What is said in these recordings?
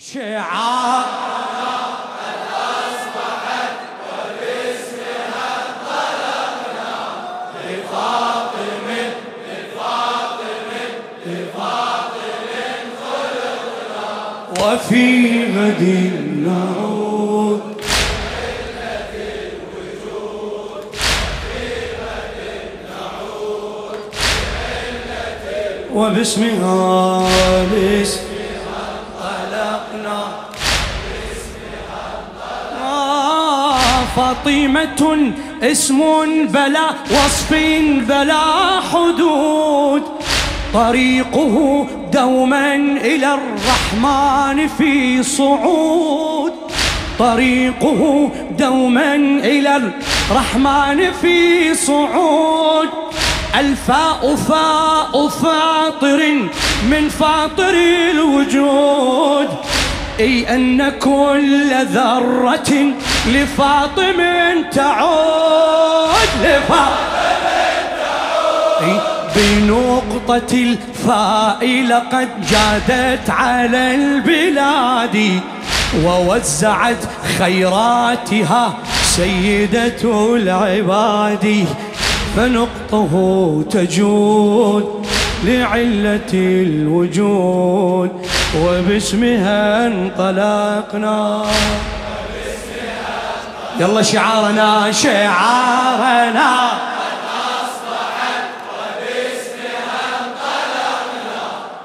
شعار قد أصبحت وباسمها انطلقنا لفاطمة لفاطمة لفاطمة خلقنا وفي غد نعود علة الوجود وفي غد نعود علة وباسمها فاطمة اسم بلا وصف بلا حدود طريقه دوما إلى الرحمن في صعود طريقه دوما إلى الرحمن في صعود الفاء فاء فاطر من فاطر الوجود أي أن كل ذرة لفاطمة تعود لفاطمة تعود بنقطة الفاء لقد جادت على البلاد ووزعت خيراتها سيدة العباد فنقطه تجود لعلة الوجود وباسمها انطلقنا يلا شعارنا شعارنا قد أصبحت وباسمها انطلقنا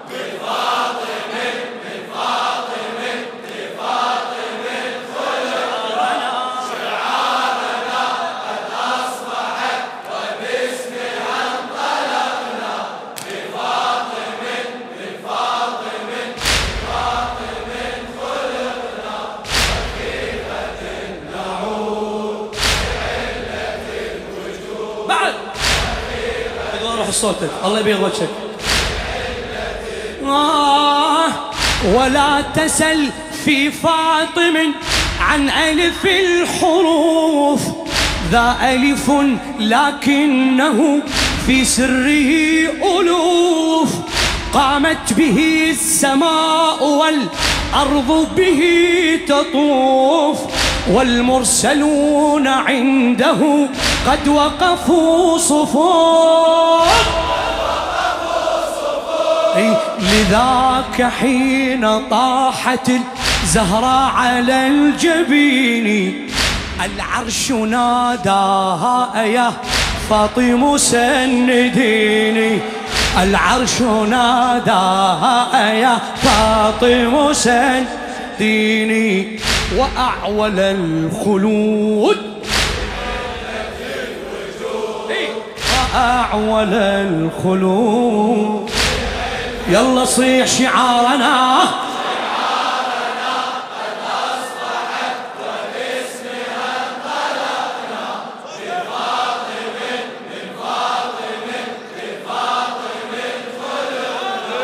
بفاطمة بفاطمة بفاطمة خلقنا شعارنا قد أصبحت وباسمها انطلقنا بفاطمة بفاطمة بفاطمة خلقنا صوتك الله يبيض وجهك ولا تسل في فاطم عن ألف الحروف ذا ألف لكنه في سره ألوف قامت به السماء والأرض به تطوف والمرسلون عنده قد وقفوا صفوف لذاك حين طاحت الزهراء على الجبين العرش ناداها يا فاطم سنديني العرش ناداها يا فاطم سنديني وأعول الخلود أعول الخلود يلا صيح شعارنا شعارنا قد أصبحت وباسمها انطلقنا بفاطمة بفاطمة بفاطمة خلقنا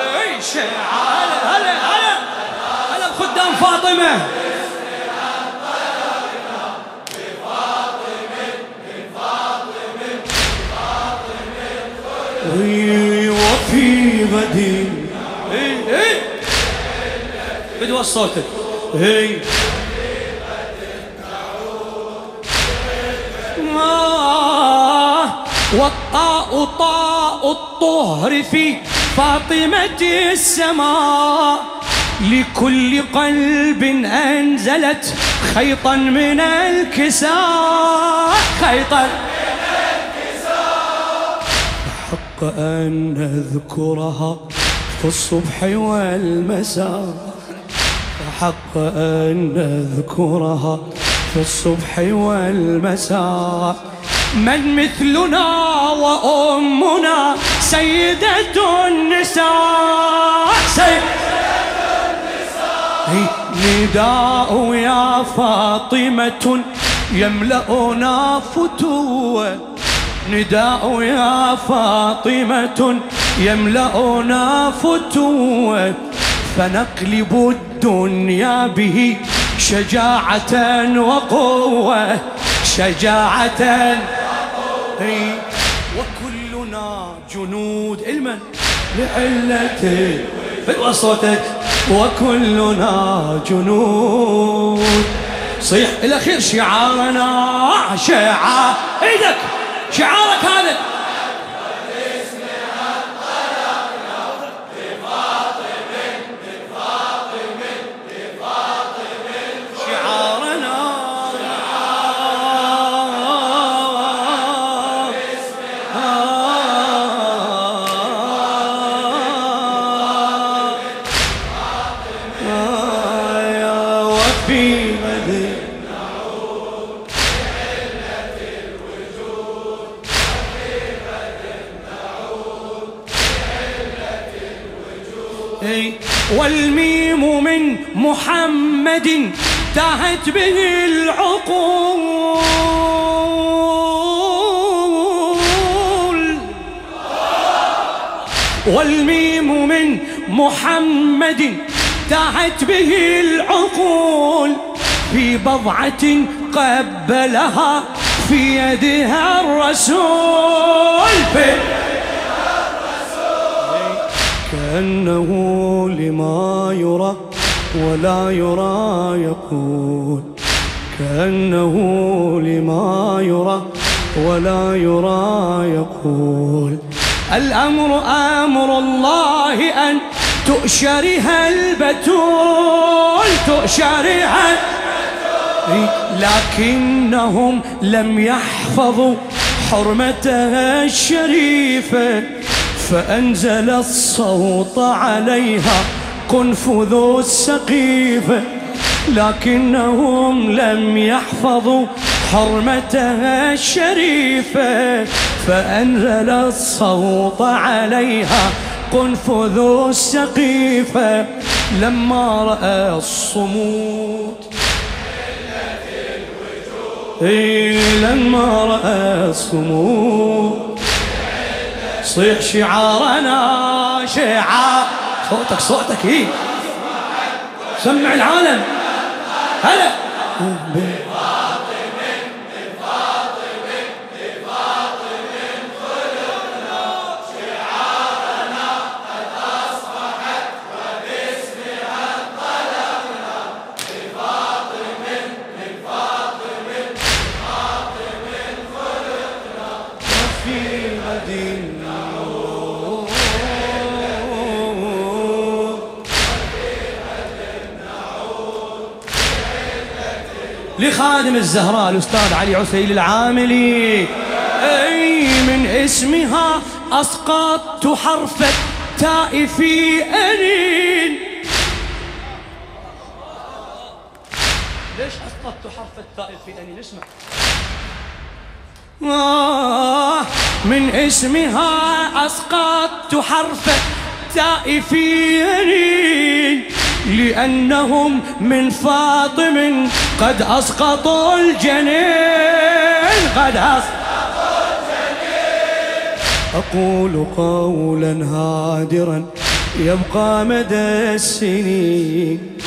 شعارنا هلا هلا هلا بخدام فاطمة وفي غد بدو صوتك هي والطاء طاء الطهر في فاطمة السماء لكل قلب أنزلت خيطا من الكساء خيطا أن نذكرها في الصبح والمساء حق أن نذكرها في الصبح والمساء من مثلنا وأمنا سيدة النساء سيدة النساء نداء يا فاطمة يملأنا فتوة نداء يا فاطمة يملأنا فتوة فنقلب الدنيا به شجاعة وقوة شجاعة وقوة وكلنا جنود لمن؟ لعلة الوجود وكلنا جنود. صيح الأخير شعارنا شعار ايدك، شعارك هذا والميم من محمد تاهت به العقول، والميم من محمد تاهت به العقول، في بضعة قبلها في يدها الرسول كأنه لما يرى ولا يرى يقول، كأنه لما يرى ولا يرى يقول. الأمر أمر الله أن تؤشرها البتول، تؤشرها، لكنهم لم يحفظوا حرمتها الشريفة فأنزل الصوت عليها قنفذ السقيفة، لكنهم لم يحفظوا حرمتها الشريفة فأنزل الصوت عليها قنفذ السقيفة. لما رأى الصمود، لما رأى الصمود، صيح شعارنا شعار، صوتك صوتك هي، سمع العالم هلا لخادم الزهراء الأستاذ علي عسيلي العاملي. أي من اسمها أسقطت حرف التاء في أنين. ليش أسقطت حرف التاء في أنين؟ اسمع. من اسمها أسقطت حرف التاء في أنين لأنهم من فاطم قد أسقطوا الجنين، قد أسقطوا الجنين. أقول قولا هادرا يبقى مدى السنين،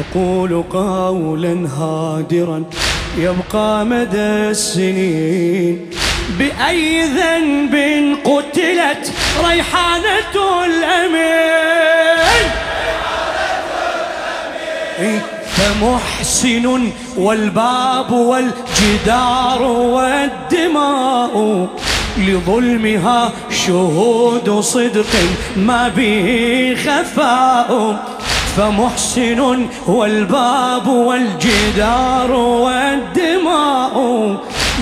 أقول قولا هادرا يبقى مدى السنين. بأي ذنب قتلت ريحانة الأمين؟ فمحسن والباب والجدار والدماء لظلمها شهود صدق ما به خفاء، فمحسن والباب والجدار والدماء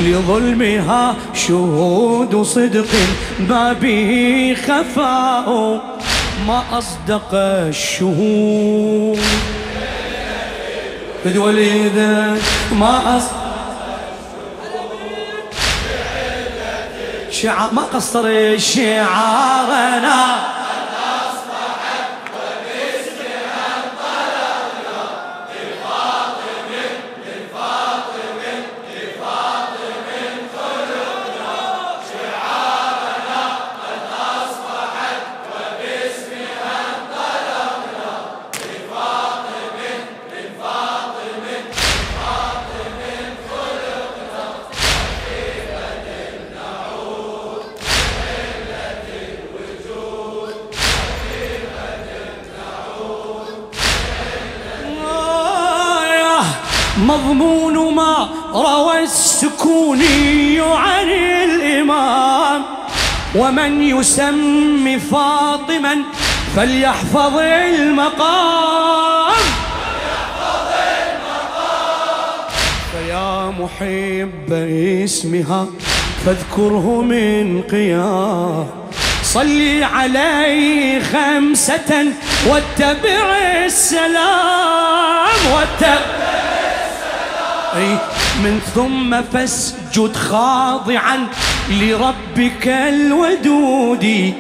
لظلمها شهود صدق ما به خفاء. ما أصدق الشهود ولذا ما شعار، ما قصر شعارنا قد أصبحت وباسمها انطلقنا لفاطم لفاطم لفاطم خلقنا، شعارنا قد أصبحت وباسمها انطلقنا لفاطم لفاطم مضمون ما روى السكوني عن الإمام، ومن يسمي فاطما فليحفظ المقام. فيا محب اسمها فاذكره من قيام، صلي عليه خمسة واتبع السلام، من ثم فاسجد خاضعا لربك الودود،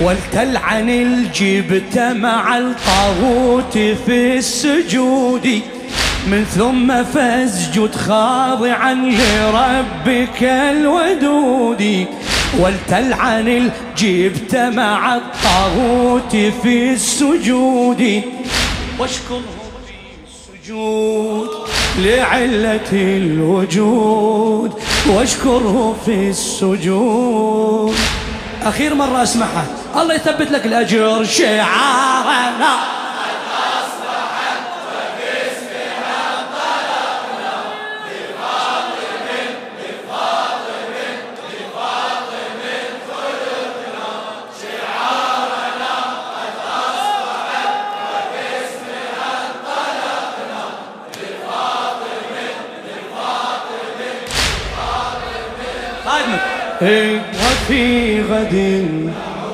ولتلعن الجبت مع الطاغوت في السجود. من ثم فاسجد خاضعا لربك الودود، ولتلعن الجبت مع الطاغوت في السجود. واشكره في السجود لعلة الوجود، واشكره في السجود. أخير مرة أسمعها، الله يثبت لك الأجر شعارنا. وفي غد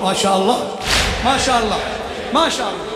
ما شاء الله ما شاء الله ما شاء الله.